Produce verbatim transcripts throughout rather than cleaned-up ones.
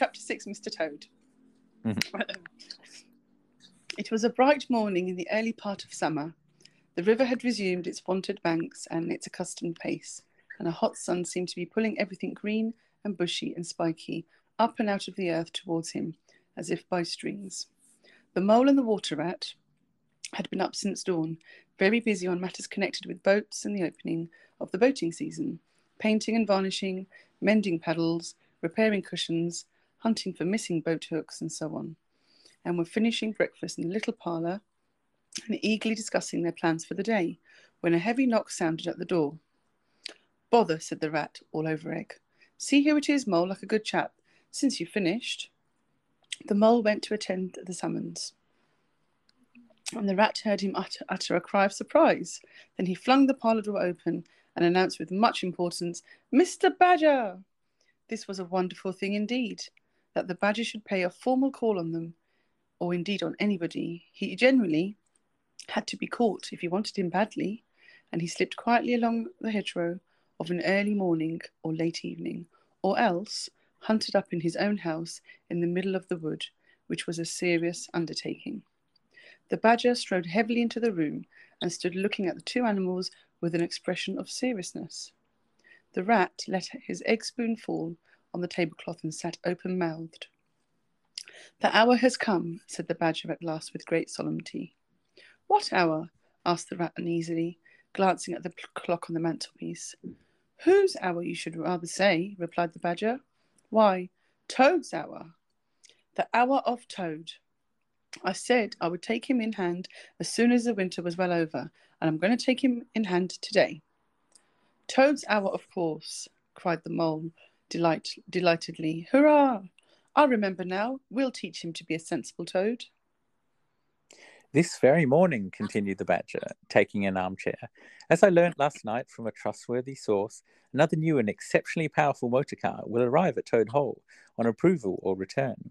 Chapter six, Mister Toad. Mm-hmm. It was a bright morning in the early part of summer. The river had resumed its wonted banks and its accustomed pace, and a hot sun seemed to be pulling everything green and bushy and spiky up and out of the earth towards him, as if by strings. The mole and the water rat had been up since dawn, very busy on matters connected with boats and the opening of the boating season, painting and varnishing, mending paddles, repairing cushions, hunting for missing boat hooks, and so on, and were finishing breakfast in the little parlour and eagerly discussing their plans for the day, when a heavy knock sounded at the door. "Bother," said the rat, all over egg. "See who it is, Mole, like a good chap, since you've finished." The mole went to attend the summons, and the rat heard him utter, utter a cry of surprise. Then he flung the parlour door open and announced with much importance, "Mister Badger!" This was a wonderful thing indeed, that the badger should pay a formal call on them, or indeed on anybody. He generally had to be caught if he wanted him badly, and he slipped quietly along the hedgerow of an early morning or late evening, or else hunted up in his own house in the middle of the wood, which was a serious undertaking. The badger strode heavily into the room and stood looking at the two animals with an expression of seriousness. The rat let his egg spoon fall on the tablecloth and sat open-mouthed. "The hour has come," said the badger at last with great solemnity. "What hour?" asked the rat uneasily, glancing at the clock on the mantelpiece. "Whose hour, you should rather say," replied the badger. "Why, Toad's hour. The hour of Toad. I said I would take him in hand as soon as the winter was well over, and I'm going to take him in hand today." "Toad's hour, of course," cried the mole delight- delightedly. "Hurrah! I remember now. We'll teach him to be a sensible toad." "This very morning," continued the badger, taking an armchair, "as I learnt last night from a trustworthy source, another new and exceptionally powerful motor car will arrive at Toad Hall on approval or return.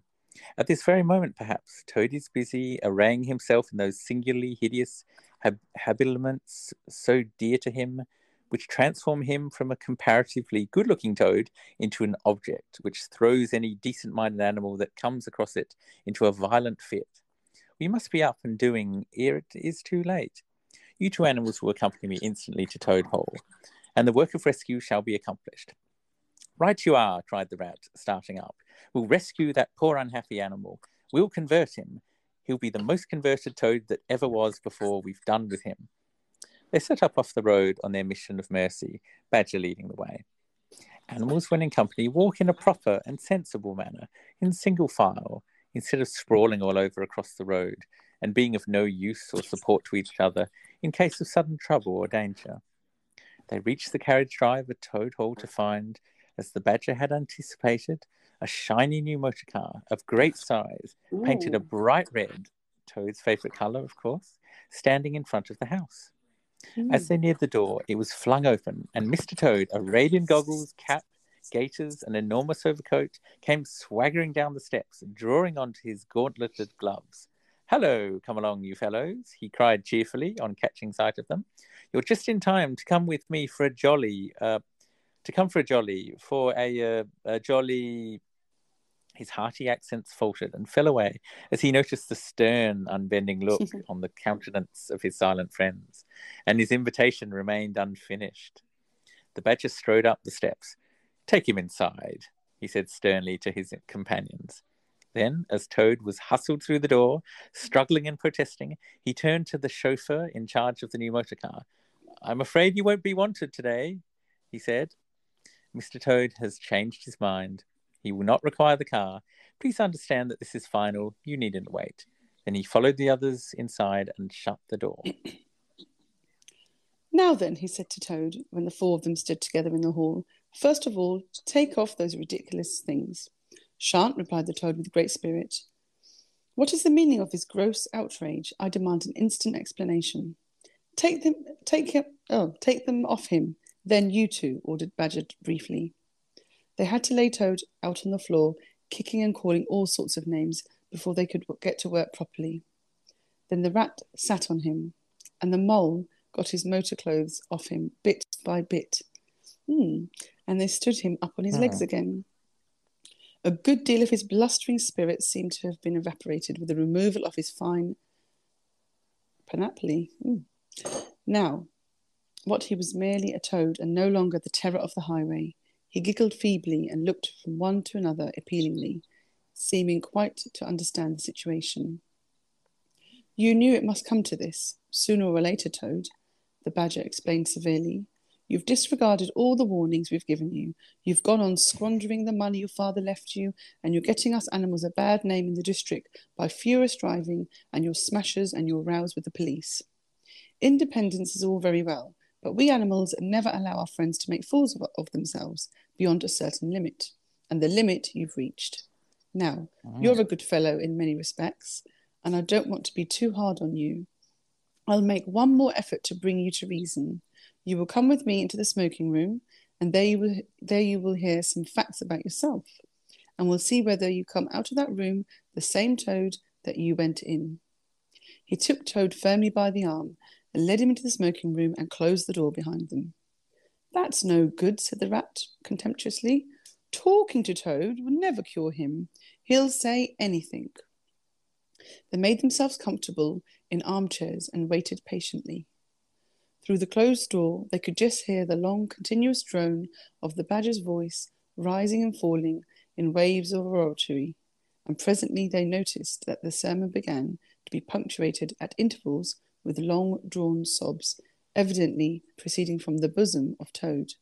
At this very moment, perhaps, Toad is busy arraying himself in those singularly hideous hab- habiliments so dear to him, which transform him from a comparatively good-looking toad into an object, which throws any decent-minded animal that comes across it into a violent fit. We must be up and doing ere it is too late. You two animals will accompany me instantly to Toad Hall, and the work of rescue shall be accomplished." "Right you are," cried the rat, starting up. "We'll rescue that poor unhappy animal. We'll convert him. He'll be the most converted toad that ever was before we've done with him." They set up off the road on their mission of mercy, Badger leading the way. Animals, when in company, walk in a proper and sensible manner, in single file, instead of sprawling all over across the road and being of no use or support to each other in case of sudden trouble or danger. They reached the carriage drive at Toad Hall to find, as the badger had anticipated, a shiny new motor car of great size, Ooh. painted a bright red, Toad's favourite colour, of course, standing in front of the house. Mm. As they neared the door, it was flung open, and Mister Toad, arrayed in goggles, cap, gaiters, and enormous overcoat, came swaggering down the steps, drawing on to his gauntleted gloves. "Hello, come along, you fellows," he cried cheerfully on catching sight of them. "You're just in time to come with me for a jolly, uh, to come for a jolly, for a, uh, a jolly..." His hearty accents faltered and fell away as he noticed the stern, unbending look on the countenance of his silent friends, and his invitation remained unfinished. The badger strode up the steps. "Take him inside," he said sternly to his companions. Then, as Toad was hustled through the door, struggling and protesting, he turned to the chauffeur in charge of the new motor car. "I'm afraid you won't be wanted today," he said. "Mister Toad has changed his mind. He will not require the car. Please understand that this is final. You needn't wait." Then he followed the others inside and shut the door. "Now then," he said to Toad, when the four of them stood together in the hall, "first of all, take off those ridiculous things." "Shan't," replied the toad with great spirit. "What is the meaning of this gross outrage? I demand an instant explanation." Take them, take him, oh, take them off him, then you two," ordered Badger briefly. They had to lay Toad out on the floor, kicking and calling all sorts of names before they could get to work properly. Then the rat sat on him, and the mole got his motor clothes off him bit by bit. Mm. And they stood him up on his oh. legs again. A good deal of his blustering spirit seemed to have been evaporated with the removal of his fine panoply. Mm. Now, what he was merely a toad and no longer the terror of the highway. He giggled feebly and looked from one to another appealingly, seeming quite to understand the situation. You knew it must come to this, sooner or later, Toad, the badger explained severely. You've disregarded all the warnings we've given you. You've gone on squandering the money your father left you, and you're getting us animals a bad name in the district by furious driving and your smashes and your rows with the police. Independence is all very well, but we animals never allow our friends to make fools of, of themselves beyond a certain limit, and the limit you've reached. Now, mm. you're a good fellow in many respects, and I don't want to be too hard on you. I'll make one more effort to bring you to reason. You will come with me into the smoking room, and there you will, there you will hear some facts about yourself, and we'll see whether you come out of that room the same Toad that you went in. He took Toad firmly by the arm, and led him into the smoking room and closed the door behind them. That's no good, said the rat contemptuously. Talking to Toad will never cure him. He'll say anything. They made themselves comfortable in armchairs and waited patiently. Through the closed door, they could just hear the long, continuous drone of the badger's voice rising and falling in waves of oratory, and presently they noticed that the sermon began to be punctuated at intervals with long-drawn sobs, evidently proceeding from the bosom of Toad,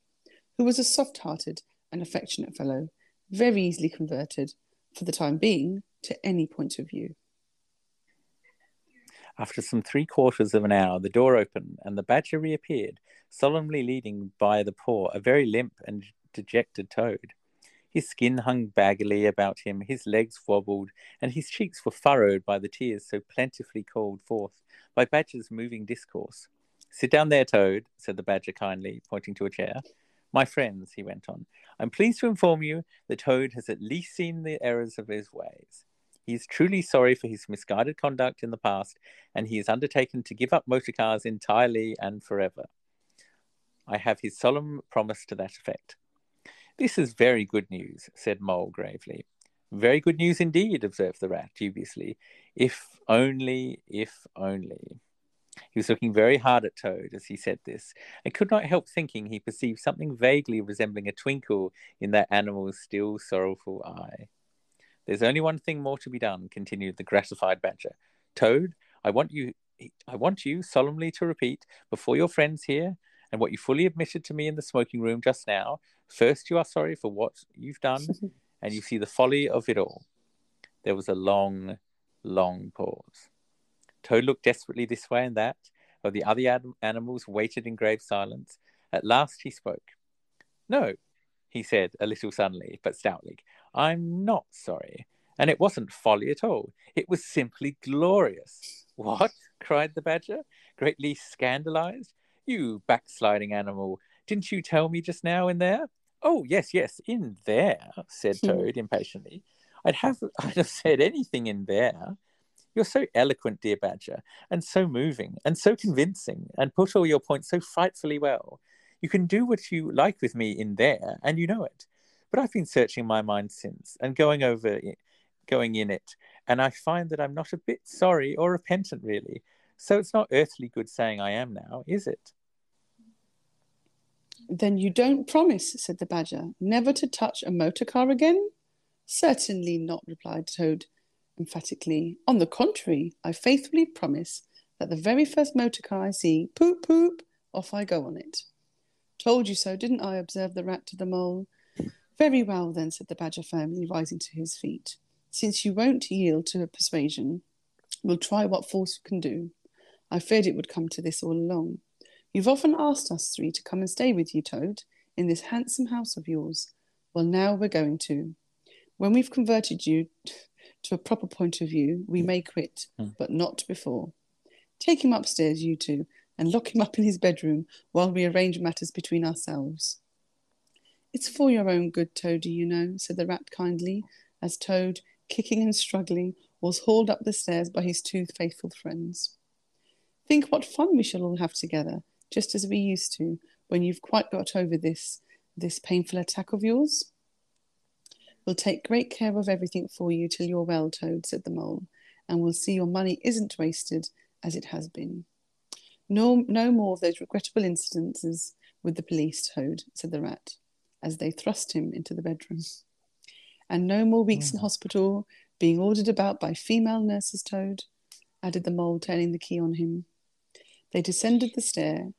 who was a soft-hearted and affectionate fellow, very easily converted, for the time being, to any point of view. After some three-quarters of an hour, the door opened, and the badger reappeared, solemnly leading by the paw a very limp and dejected Toad. His skin hung baggily about him, his legs wobbled, and his cheeks were furrowed by the tears so plentifully called forth by Badger's moving discourse. "Sit down there, Toad," said the Badger kindly, pointing to a chair. "My friends," he went on, "I'm pleased to inform you that Toad has at least seen the errors of his ways. He is truly sorry for his misguided conduct in the past, and he has undertaken to give up motor cars entirely and forever. I have his solemn promise to that effect." "This is very good news," said Mole gravely. "Very good news indeed," observed the rat dubiously. "If only, if only." He was looking very hard at Toad as he said this, and could not help thinking he perceived something vaguely resembling a twinkle in that animal's still sorrowful eye. "There's only one thing more to be done," continued the gratified badger. "Toad, I want you, I want you solemnly to repeat before your friends here, and what you fully admitted to me in the smoking room just now. First, you are sorry for what you've done, and you see the folly of it all." There was a long, long pause. Toad looked desperately this way and that, while the other ad- animals waited in grave silence. At last he spoke. "No," he said, a little suddenly, but stoutly, "I'm not sorry. And it wasn't folly at all. It was simply glorious." "What?" cried the badger, greatly scandalized. "You backsliding animal, didn't you tell me just now in there?" "Oh, yes, yes, in there," said Toad impatiently. I'd have, I'd have said anything in there. "You're so eloquent, dear badger, and so moving, and so convincing, and put all your points so frightfully well. You can do what you like with me in there, and you know it. But I've been searching my mind since, and going over, going in it, and I find that I'm not a bit sorry or repentant, really. So it's not earthly good saying I am now, is it?" "Then you don't promise," said the badger, "never to touch a motor car again?" "Certainly not," replied Toad emphatically. "On the contrary, I faithfully promise that the very first motor car I see, poop, poop, off I go on it." "Told you so, didn't I?" observed the rat to the mole. "Very well, then," said the badger firmly, rising to his feet. "Since you won't yield to her persuasion, we'll try what force we can do. I feared it would come to this all along. You've often asked us three to come and stay with you, Toad, in this handsome house of yours. Well, now we're going to. When we've converted you to a proper point of view, we may quit, but not before. Take him upstairs, you two, and lock him up in his bedroom while we arrange matters between ourselves." "It's for your own good, Toady, you know," said the rat kindly, as Toad, kicking and struggling, was hauled up the stairs by his two faithful friends. "Think what fun we shall all have together, just as we used to, when you've quite got over this, this painful attack of yours." We'll take great care of everything for you till you're well, Toad, said the mole, and we'll see your money isn't wasted as it has been. No, no more of those regrettable incidences with the police, Toad, said the rat, as they thrust him into the bedroom. And no more weeks in hospital, being ordered about by female nurses, Toad, added the mole, turning the key on him. They descended the stair,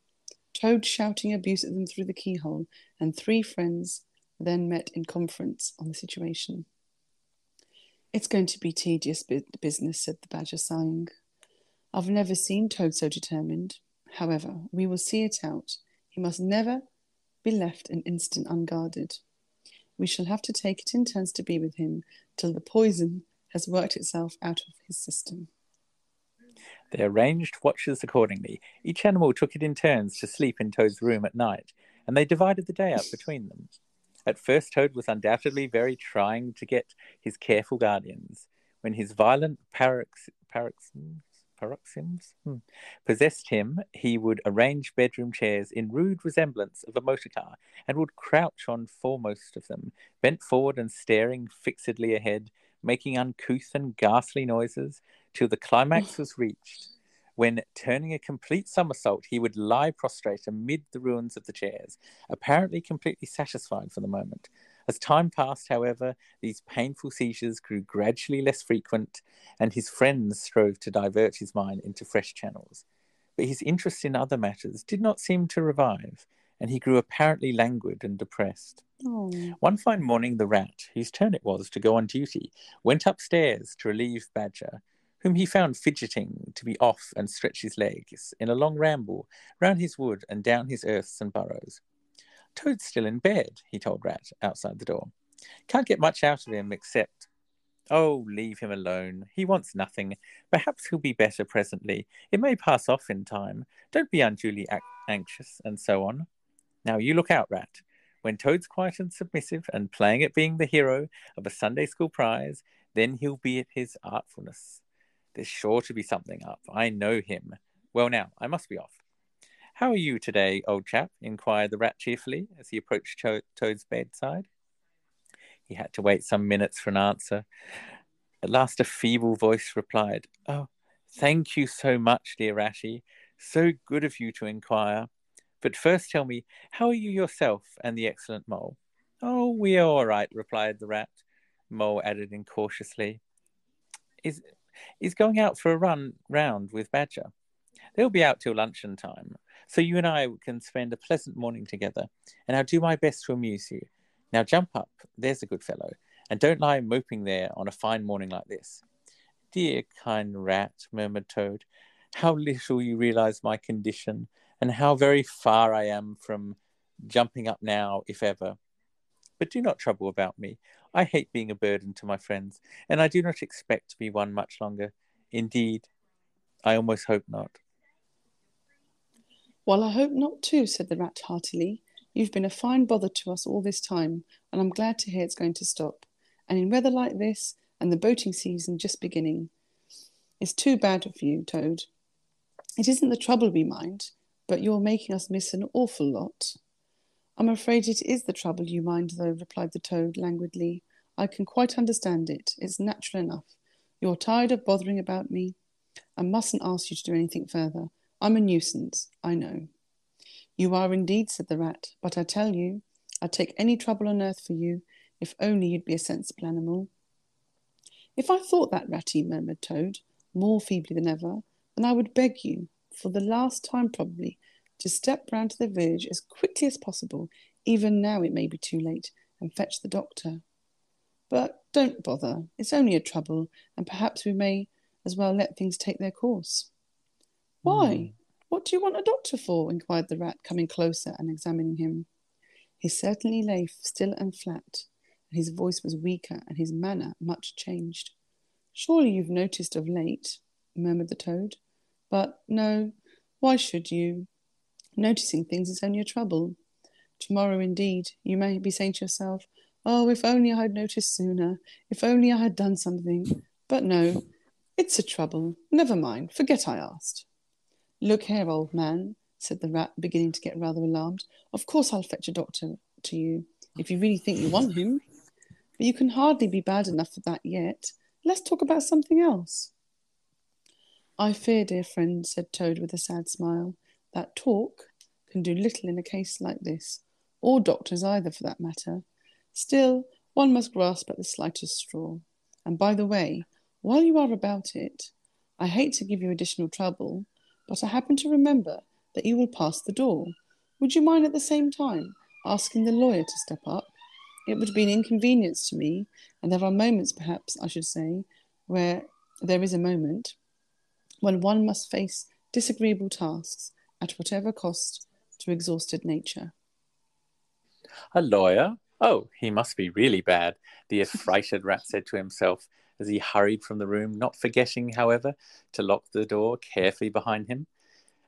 Toad shouting abuse at them through the keyhole, and three friends then met in conference on the situation. It's going to be tedious business, said the badger, sighing. I've never seen Toad so determined. However, we will see it out. He must never be left an instant unguarded. We shall have to take it in turns to be with him till the poison has worked itself out of his system. They arranged watches accordingly. Each animal took it in turns to sleep in Toad's room at night, and they divided the day up between them. At first, Toad was undoubtedly very trying to get his careful guardians. When his violent parox- paroxysms, paroxysms hmm, possessed him, he would arrange bedroom chairs in rude resemblance of a motor car and would crouch on foremost of them, bent forward and staring fixedly ahead, making uncouth and ghastly noises, till the climax was reached, when, turning a complete somersault, he would lie prostrate amid the ruins of the chairs, apparently completely satisfied for the moment. As time passed, however, these painful seizures grew gradually less frequent, and his friends strove to divert his mind into fresh channels. But his interest in other matters did not seem to revive, and he grew apparently languid and depressed. Oh. One fine morning, the rat, whose turn it was to go on duty, went upstairs to relieve Badger, whom he found fidgeting to be off and stretch his legs in a long ramble round his wood and down his earths and burrows. Toad's still in bed, he told Rat outside the door. Can't get much out of him except... Oh, leave him alone. He wants nothing. Perhaps he'll be better presently. It may pass off in time. Don't be unduly ac- anxious, and so on. Now you look out, Rat. When Toad's quiet and submissive and playing at being the hero of a Sunday school prize, then he'll be at his artfulness. There's sure to be something up. I know him. Well, now, I must be off. How are you today, old chap? Inquired the rat cheerfully as he approached Cho- Toad's bedside. He had to wait some minutes for an answer. At last a feeble voice replied, Oh, thank you so much, dear Ratty. So good of you to inquire. But first tell me, how are you yourself and the excellent mole? Oh, we are all right, replied the rat. Mole added incautiously, Is Is going out for a run round with Badger. They'll be out till luncheon time, so you and I can spend a pleasant morning together, and I'll do my best to amuse you. Now jump up, there's a good fellow, and don't lie moping there on a fine morning like this. Dear kind rat, murmured Toad, how little you realise my condition, and how very far I am from jumping up now, if ever. But do not trouble about me. I hate being a burden to my friends, and I do not expect to be one much longer. Indeed, I almost hope not. Well, I hope not too, said the rat heartily. You've been a fine bother to us all this time, and I'm glad to hear it's going to stop. And in weather like this, and the boating season just beginning, it's too bad for you, Toad. It isn't the trouble we mind, but you're making us miss an awful lot. I'm afraid it is the trouble you mind, though, replied the Toad languidly. I can quite understand it. It's natural enough. You're tired of bothering about me. I mustn't ask you to do anything further. I'm a nuisance, I know. You are indeed, said the rat, but I tell you, I'd take any trouble on earth for you, if only you'd be a sensible animal. If I thought that, Ratty, murmured Toad, more feebly than ever, then I would beg you, for the last time probably, to step round to the village as quickly as possible, even now it may be too late, and fetch the doctor. But don't bother, it's only a trouble, and perhaps we may as well let things take their course. Why? Mm. What do you want a doctor for? Inquired the rat, coming closer and examining him. He certainly lay still and flat, and his voice was weaker, and his manner much changed. Surely you've noticed of late, murmured the Toad, but no, why should you? Noticing things is only a trouble. Tomorrow, indeed, you may be saying to yourself, Oh, if only I had noticed sooner, if only I had done something. But no, it's a trouble. Never mind, forget I asked. Look here, old man, said the rat, beginning to get rather alarmed. Of course I'll fetch a doctor to you, if you really think you want him. But you can hardly be bad enough for that yet. Let's talk about something else. I fear, dear friend, said Toad with a sad smile, that talk can do little in a case like this, or doctors either for that matter. Still, one must grasp at the slightest straw. And by the way, while you are about it, I hate to give you additional trouble, but I happen to remember that you will pass the door. Would you mind at the same time asking the lawyer to step up? It would be an inconvenience to me, and there are moments, perhaps, I should say, where there is a moment when one must face disagreeable tasks at whatever cost to exhausted nature. A lawyer? Oh, he must be really bad, the affrighted rat said to himself as he hurried from the room, not forgetting, however, to lock the door carefully behind him.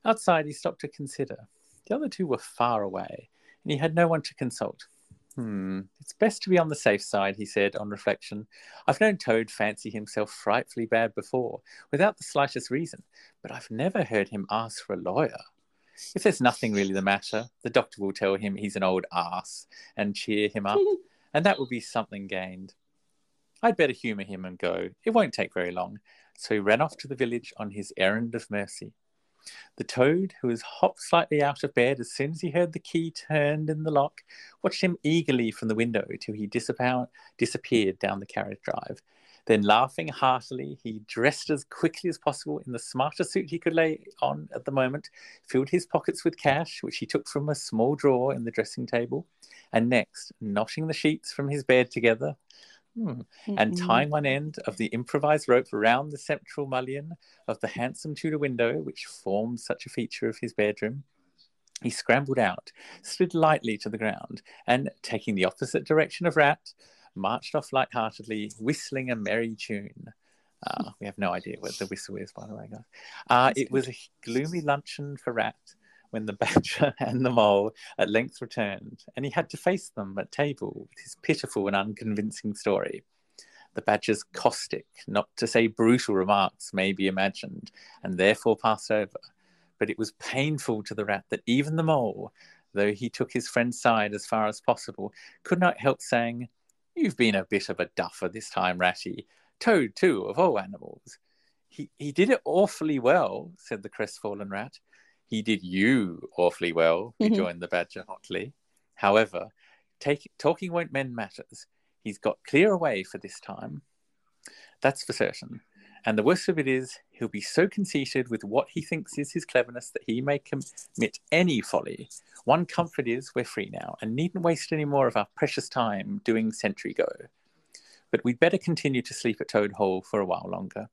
Outside, he stopped to consider. The other two were far away, and he had no one to consult. Hmm, it's best to be on the safe side, he said on reflection. I've known Toad fancy himself frightfully bad before, without the slightest reason, but I've never heard him ask for a lawyer. If there's nothing really the matter, the doctor will tell him he's an old ass and cheer him up, and that will be something gained. I'd better humour him and go. It won't take very long. So he ran off to the village on his errand of mercy. The Toad, who was hopped slightly out of bed as soon as he heard the key turned in the lock, watched him eagerly from the window till he disappear- disappeared down the carriage drive. Then, laughing heartily, he dressed as quickly as possible in the smartest suit he could lay on at the moment, filled his pockets with cash, which he took from a small drawer in the dressing table, and next, knotting the sheets from his bed together, Hmm. and tying one end of the improvised rope round the central mullion of the handsome Tudor window, which formed such a feature of his bedroom, he scrambled out, slid lightly to the ground, and, taking the opposite direction of Rat, marched off lightheartedly, whistling a merry tune. Uh, we have no idea what the whistle is, by the way, guys. Uh, it was a gloomy luncheon for Rat when the Badger and the Mole at length returned, and he had to face them at table with his pitiful and unconvincing story. The Badger's caustic, not to say brutal remarks may be imagined, and therefore passed over. But it was painful to the Rat that even the Mole, though he took his friend's side as far as possible, could not help saying, "You've been a bit of a duffer this time, Ratty. Toad, too, of all animals." He, he did it awfully well, said the crestfallen Rat. "He did you awfully well," rejoined the Badger hotly. "However, take, talking won't mend matters. He's got clear away for this time. That's for certain. And the worst of it is, he'll be so conceited with what he thinks is his cleverness that he may commit any folly. One comfort is we're free now and needn't waste any more of our precious time doing sentry go. But we'd better continue to sleep at Toad Hall for a while longer.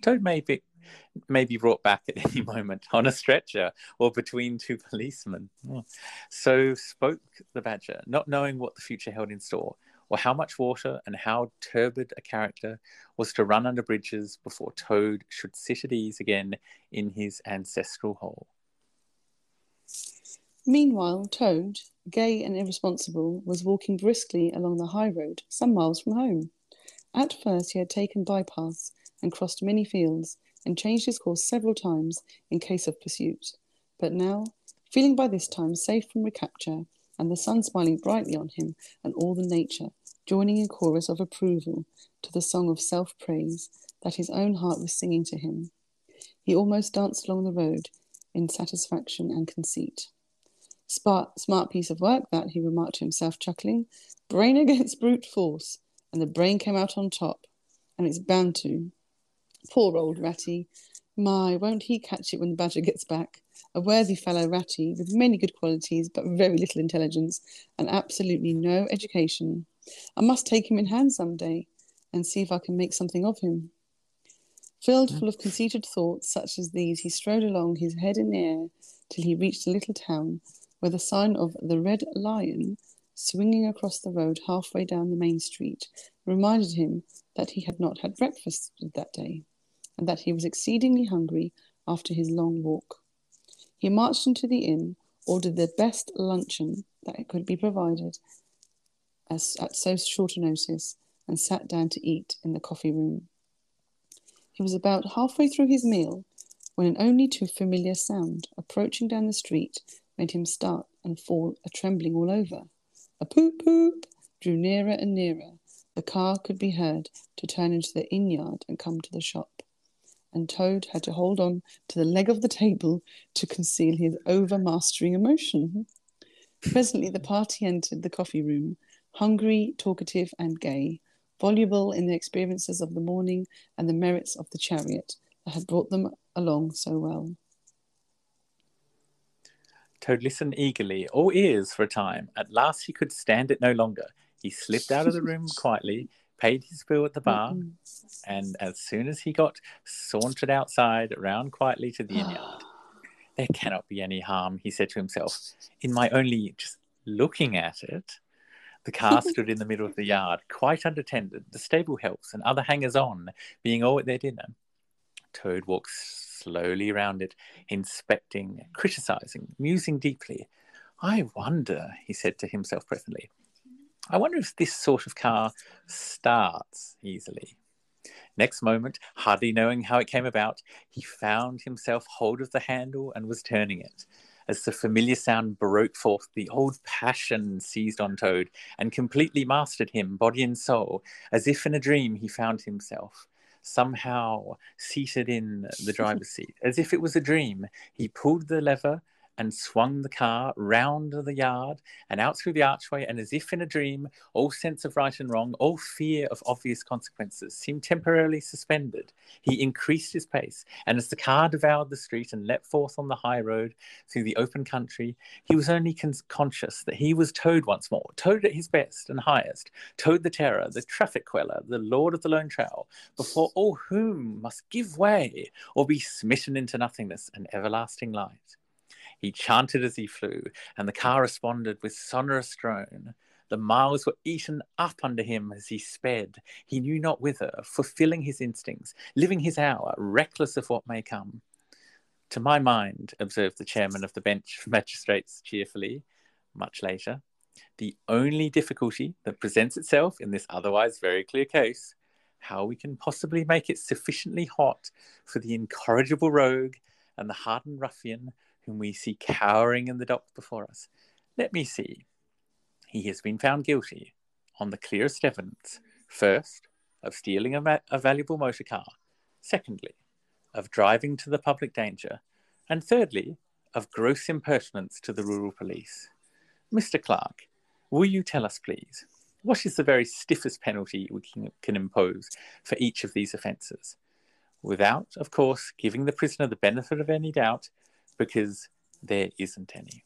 Toad may be, may be brought back at any moment on a stretcher or between two policemen." Oh. So spoke the Badger, not knowing what the future held in store, or how much water and how turbid a character was to run under bridges before Toad should sit at ease again in his ancestral hole. Meanwhile, Toad, gay and irresponsible, was walking briskly along the high road some miles from home. At first he had taken bypaths and crossed many fields, and changed his course several times in case of pursuit. But now, feeling by this time safe from recapture, and the sun smiling brightly on him, and all the nature joining in chorus of approval to the song of self-praise that his own heart was singing to him, he almost danced along the road in satisfaction and conceit. Smart, smart piece of work that, he remarked to himself, chuckling. Brain against brute force, and the brain came out on top, and it's bound to. Poor old Ratty. My, won't he catch it when the Badger gets back? A worthy fellow, Ratty, with many good qualities, but very little intelligence, and absolutely no education. I must take him in hand some day, and see if I can make something of him. Filled full of conceited thoughts such as these, he strode along, his head in the air, till he reached a little town, where the sign of the Red Lion, swinging across the road halfway down the main street, reminded him that he had not had breakfast that day, and that he was exceedingly hungry after his long walk. He marched into the inn, ordered the best luncheon that could be provided as, at so short a notice, and sat down to eat in the coffee room. He was about halfway through his meal when an only too familiar sound approaching down the street made him start and fall a trembling all over. A poop poop drew nearer and nearer, The car could be heard to turn into the inn yard and come to the shop, and Toad had to hold on to the leg of the table to conceal his overmastering emotion. Presently the party entered the coffee room, hungry, talkative and gay, voluble in the experiences of the morning and the merits of the chariot that had brought them along so well. Toad listened eagerly, all ears for a time. At last he could stand it no longer. He slipped out of the room quietly, paid his bill at the bar, mm-hmm. and as soon as he got, sauntered outside, round quietly to the inn yard. There cannot be any harm, he said to himself. In my only just looking at it, the car stood in the middle of the yard, quite unattended, the stable helps and other hangers-on being all at their dinner. Toad walked slowly round it, inspecting, criticising, musing deeply. I wonder, he said to himself presently, I wonder if this sort of car starts easily. Next moment, hardly knowing how it came about, he found himself hold of the handle and was turning it. As the familiar sound broke forth, the old passion seized on Toad and completely mastered him, body and soul. As if in a dream, he found himself somehow seated in the driver's seat. As if it was a dream, he pulled the lever and swung the car round the yard and out through the archway, and as if in a dream, all sense of right and wrong, all fear of obvious consequences seemed temporarily suspended. He increased his pace, and as the car devoured the street and leapt forth on the high road through the open country, he was only con- conscious that he was Toad once more, Toad at his best and highest, Toad the terror, the traffic queller, the lord of the lone trail, before all whom must give way or be smitten into nothingness and everlasting light. He chanted as he flew, and the car responded with sonorous drone. The miles were eaten up under him as he sped. He knew not whither, fulfilling his instincts, living his hour, reckless of what may come. To my mind, observed the chairman of the bench of magistrates cheerfully, much later, the only difficulty that presents itself in this otherwise very clear case, how we can possibly make it sufficiently hot for the incorrigible rogue and the hardened ruffian whom we see cowering in the dock before us. Let me see. He has been found guilty, on the clearest evidence, first, of stealing a, ma- a valuable motor car, secondly, of driving to the public danger, and thirdly, of gross impertinence to the rural police. Mister Clark, will you tell us, please, what is the very stiffest penalty we can, can impose for each of these offences? Without, of course, giving the prisoner the benefit of any doubt, because there isn't any.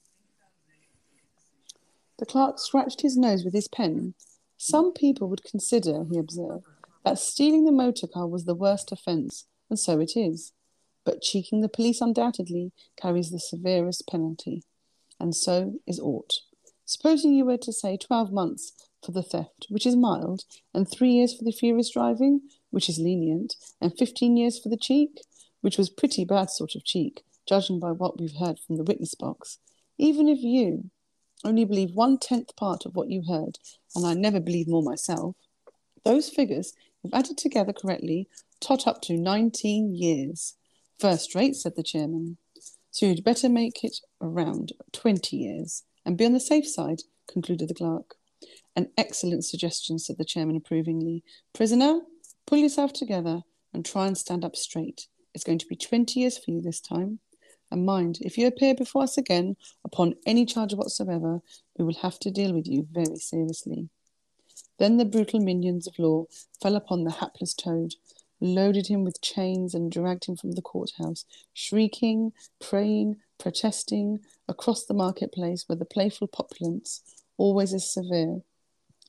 The clerk scratched his nose with his pen. Some people would consider, he observed, that stealing the motor car was the worst offence, and so it is. But cheeking the police undoubtedly carries the severest penalty, and so is ought. Supposing you were to say twelve months for the theft, which is mild, and three years for the furious driving, which is lenient, and fifteen years for the cheek, which was pretty bad sort of cheek, judging by what we've heard from the witness box. Even if you only believe one-tenth part of what you heard, and I never believe more myself, those figures, if added together correctly, tot up to nineteen years. First rate, said the chairman. So you'd better make it around twenty years, and be on the safe side, concluded the clerk. An excellent suggestion, said the chairman approvingly. Prisoner, pull yourself together and try and stand up straight. It's going to be twenty years for you this time. And mind, if you appear before us again upon any charge whatsoever, we will have to deal with you very seriously. Then the brutal minions of law fell upon the hapless Toad, loaded him with chains and dragged him from the courthouse, shrieking, praying, protesting, across the marketplace where the playful populace, always as severe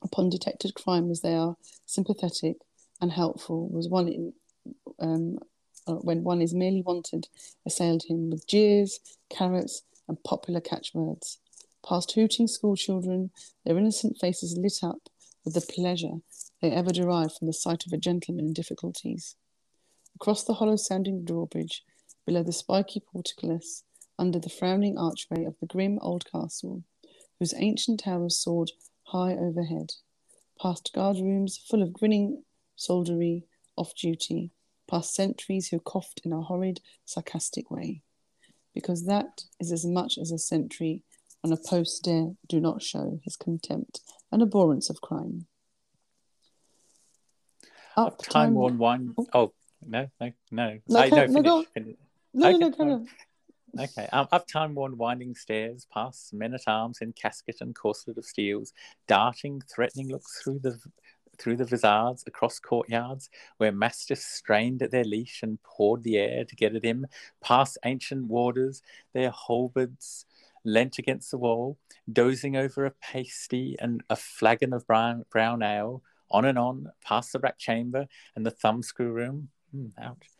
upon detected crime as they are sympathetic and helpful, was one in... Um, when one is merely wanted, assailed him with jeers, carrots, and popular catchwords. Past hooting schoolchildren, their innocent faces lit up with the pleasure they ever derive from the sight of a gentleman in difficulties. Across the hollow-sounding drawbridge, below the spiky portcullis, under the frowning archway of the grim old castle, whose ancient towers soared high overhead, past guard rooms full of grinning soldiery off duty, past sentries who coughed in a horrid, sarcastic way. Because that is as much as a sentry on a post dare do not show his contempt and abhorrence of crime. oh, of time-worn wine. Oh. oh, no, no, no. no I don't no, no, finish. No, no, no, no, no. Okay. Um, up time-worn winding stairs, past men-at-arms in casket and corselet of steels, darting, threatening looks through the through the vizards, across courtyards, where mastiffs strained at their leash and pawed the air to get at him, past ancient warders, their halberds leant against the wall, dozing over a pasty and a flagon of brown, brown ale, on and on, past the rack chamber and the thumbscrew room, mm, ouch,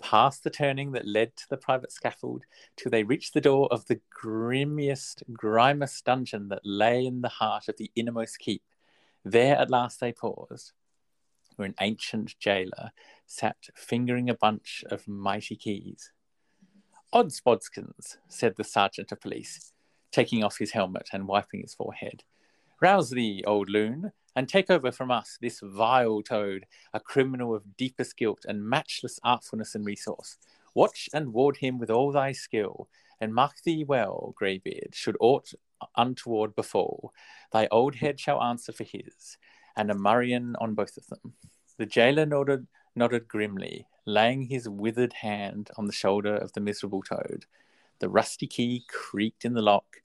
past the turning that led to the private scaffold, till they reached the door of the grimmiest, grimest dungeon that lay in the heart of the innermost keep. There at last they paused, where an ancient jailer sat fingering a bunch of mighty keys. "Odds bodkins," said the sergeant of police, taking off his helmet and wiping his forehead. "Rouse thee, old loon, and take over from us this vile toad, a criminal of deepest guilt and matchless artfulness and resource. Watch and ward him with all thy skill, and mark thee well, greybeard, should aught untoward befall, thy old head shall answer for his, and a murrain on both of them." The jailer nodded, nodded grimly, laying his withered hand on the shoulder of the miserable toad. The rusty key creaked in the lock,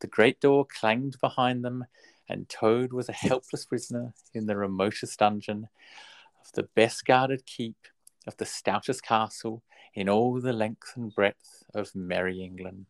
the great door clanged behind them, and Toad was a helpless prisoner in the remotest dungeon of the best guarded keep of the stoutest castle in all the length and breadth of merry England.